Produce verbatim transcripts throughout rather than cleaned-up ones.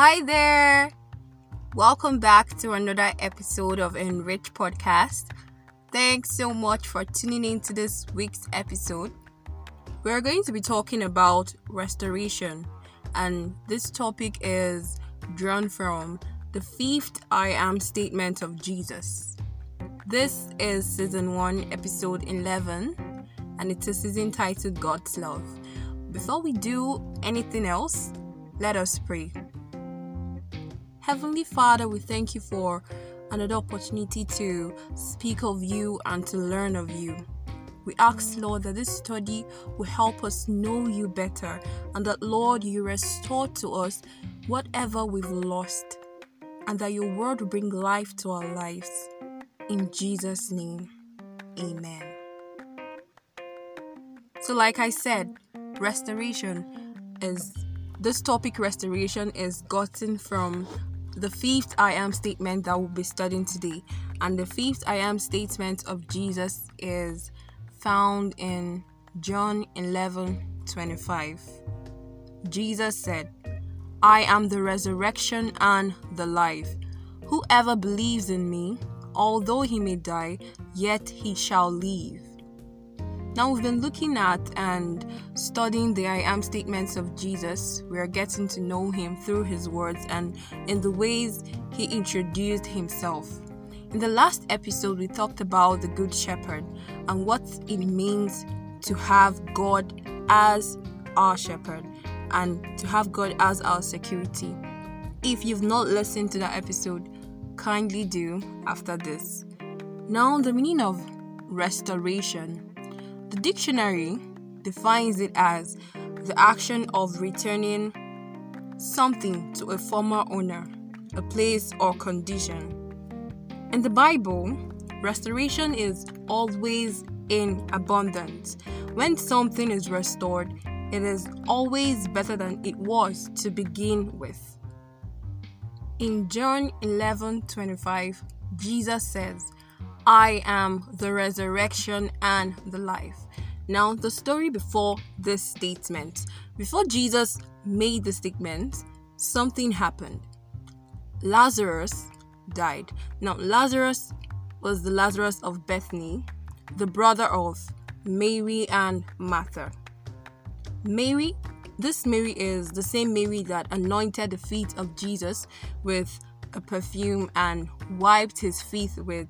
Hi there! Welcome back to another episode of Enrich podcast. Thanks so much for tuning in to this week's episode. We're going to be talking about restoration, and this topic is drawn from the fifth I am statement of Jesus. This is season one, episode eleven, and it's a season titled God's Love. Before we do anything else, let us pray. Heavenly Father, we thank you for another opportunity to speak of you and to learn of you. We ask, Lord, that this study will help us know you better, and that, Lord, you restore to us whatever we've lost, and that your word will bring life to our lives. In Jesus' name, amen. So like I said, restoration is, this topic restoration is gotten from the fifth I am statement that we'll be studying today. And the fifth I am statement of Jesus is found in John eleven twenty-five. Jesus said, "I am the resurrection and the life. Whoever believes in me, although he may die, yet he shall live." Now, we've been looking at and studying the I am statements of Jesus. We are getting to know him through his words and in the ways he introduced himself. In the last episode, we talked about the Good Shepherd and what it means to have God as our shepherd and to have God as our security. If you've not listened to that episode, kindly do after this. Now, the meaning of restoration. The dictionary defines it as the action of returning something to a former owner, a place or condition. In the Bible, restoration is always in abundance. When something is restored, it is always better than it was to begin with. In John eleven twenty-five, Jesus says, "I am the resurrection and the life." Now, the story before this statement. Before Jesus made the statement, something happened. Lazarus died. Now, Lazarus was the Lazarus of Bethany, the brother of Mary and Martha. Mary, this Mary is the same Mary that anointed the feet of Jesus with a perfume and wiped his feet with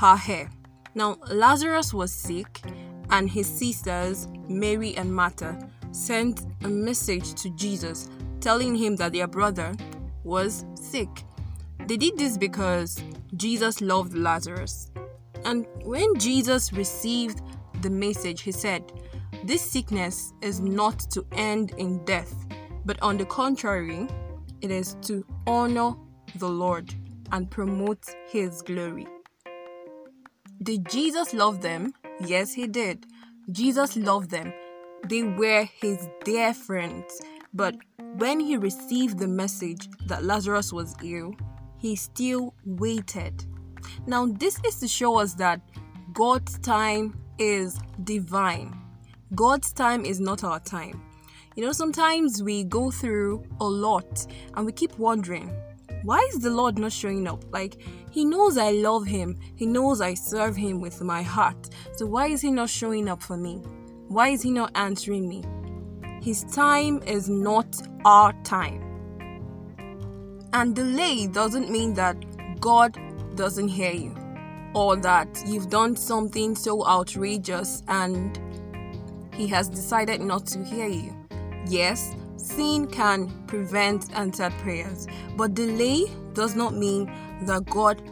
her hair. Now, Lazarus was sick, and his sisters, Mary and Martha, sent a message to Jesus telling him that their brother was sick. They did this because Jesus loved Lazarus. And when Jesus received the message, he said, "This sickness is not to end in death, but on the contrary, it is to honor the Lord and promote his glory." Did Jesus love them? Yes, he did. Jesus loved them. They were his dear friends. But when he received the message that Lazarus was ill, he still waited. Now, this is to show us that God's time is divine. God's time is not our time. You know, sometimes we go through a lot and we keep wondering, why is the Lord not showing up? Like, he knows I love him. He knows I serve him with my heart. So why is he not showing up for me? Why is he not answering me? His time is not our time. And delay doesn't mean that God doesn't hear you, or that you've done something so outrageous and he has decided not to hear you. Yes, sin can prevent answered prayers, but delay does not mean that God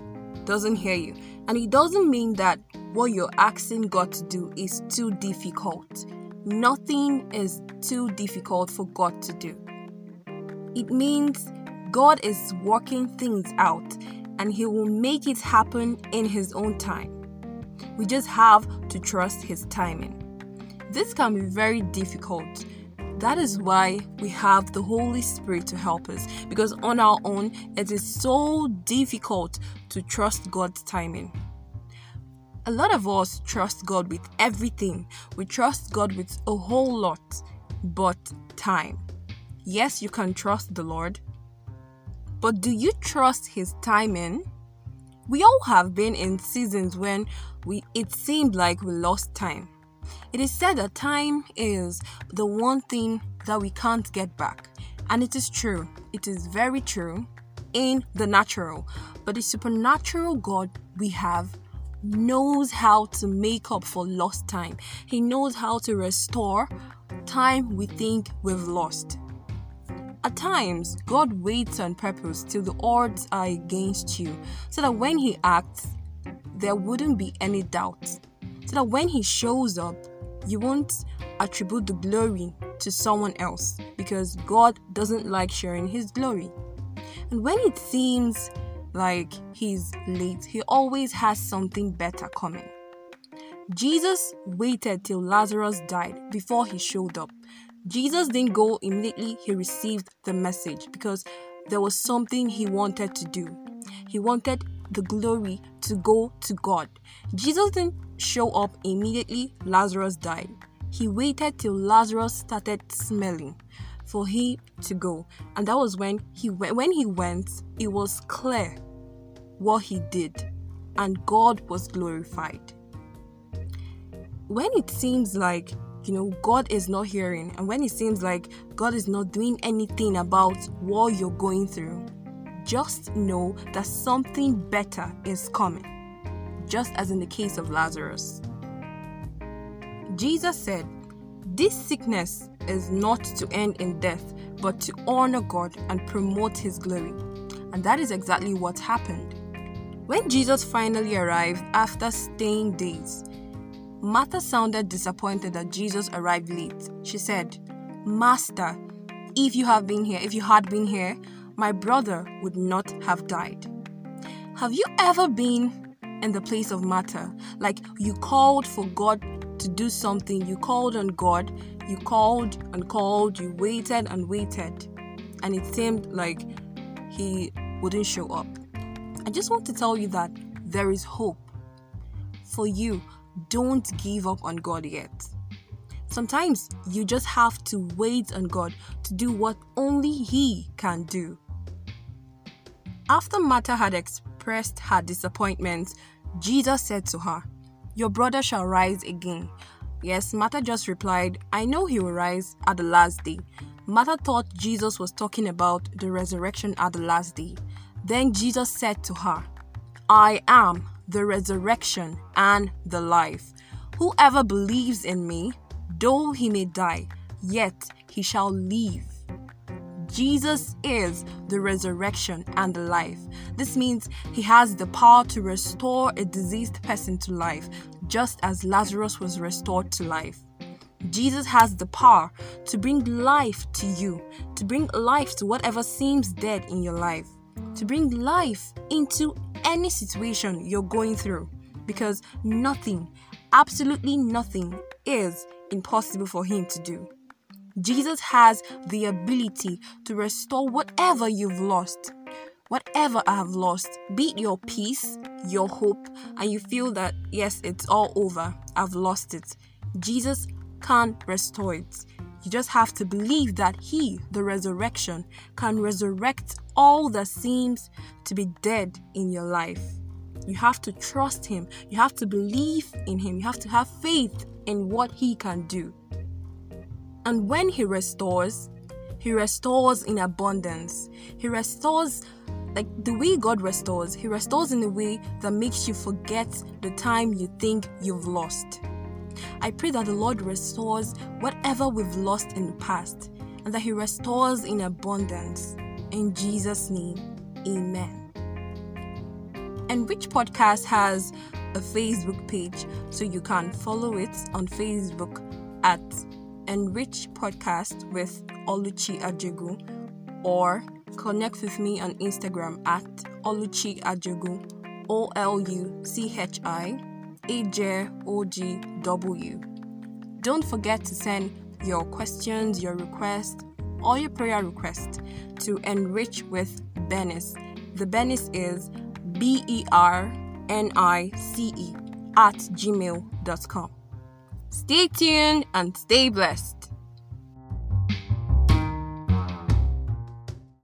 doesn't hear you, and it doesn't mean that what you're asking God to do is too difficult. Nothing is too difficult for God to do. It means God is working things out, and he will make it happen in his own time. We just have to trust his timing. This can be very difficult. That is why we have the Holy Spirit to help us, because on our own, it is so difficult to trust God's timing. A lot of us trust God with everything. We trust God with a whole lot, but time. Yes, you can trust the Lord, But do you trust his timing? We all have been in seasons when we it seemed like we lost time. It is said that time is the one thing that we can't get back. And it is true. It is very true in the natural. But the supernatural God we have knows how to make up for lost time. He knows how to restore time we think we've lost. At times, God waits on purpose till the odds are against you, so that when He acts, there wouldn't be any doubt. So that when He shows up, you won't attribute the glory to someone else, because God doesn't like sharing His glory. And when it seems like He's late, He always has something better coming. Jesus waited till Lazarus died before He showed up. Jesus didn't go immediately He received the message, because there was something He wanted to do. He wanted the glory to go to God. Jesus didn't show up immediately Lazarus died. He waited till Lazarus started smelling for He to go. And that was when he went. When He went, it was clear what He did, and God was glorified. When it seems like you know, God is not hearing, and when it seems like God is not doing anything about what you're going through, just know that something better is coming, just as in the case of Lazarus. Jesus said, "This sickness is not to end in death, but to honor God and promote His glory." And that is exactly what happened. When Jesus finally arrived after staying days, Martha sounded disappointed that Jesus arrived late. She said, "Master, if you have been here, if you had been here, my brother would not have died." Have you ever been in the place of Martha? Like, you called for God to do something. You called on God. You called and called. You waited and waited. And it seemed like He wouldn't show up. I just want to tell you that there is hope for you. Don't give up on God yet. Sometimes you just have to wait on God to do what only He can do. After Martha had expressed her disappointment, Jesus said to her, "Your brother shall rise again." Yes, Martha just replied, "I know he will rise at the last day." Martha thought Jesus was talking about the resurrection at the last day. Then Jesus said to her, "I am the resurrection and the life. Whoever believes in me, though he may die, yet he shall live." Jesus is the resurrection and the life. This means He has the power to restore a diseased person to life, just as Lazarus was restored to life. Jesus has the power to bring life to you, to bring life to whatever seems dead in your life, to bring life into any situation you're going through, because nothing, absolutely nothing, is impossible for Him to do. Jesus has the ability to restore whatever you've lost. Whatever I have lost, be it your peace, your hope, and you feel that, yes, it's all over, I've lost it. Jesus can restore it. You just have to believe that He, the resurrection, can resurrect all that seems to be dead in your life. You have to trust Him. You have to believe in Him. You have to have faith in what He can do. And when He restores, He restores in abundance. He restores, like the way God restores, He restores in a way that makes you forget the time you think you've lost. I pray that the Lord restores whatever we've lost in the past, and that He restores in abundance. In Jesus' name, amen. Enrich podcast has a Facebook page, so you can follow it on Facebook at Enrich Podcast with Oluchi Ajogu, or connect with me on Instagram at Oluchi Ajogu, O L U C H I A J O G W. Don't forget to send your questions, your requests, or your prayer requests to Enrich with Bernice. The Bernice is B E R N I C E at gmail dot com. Stay tuned and stay blessed.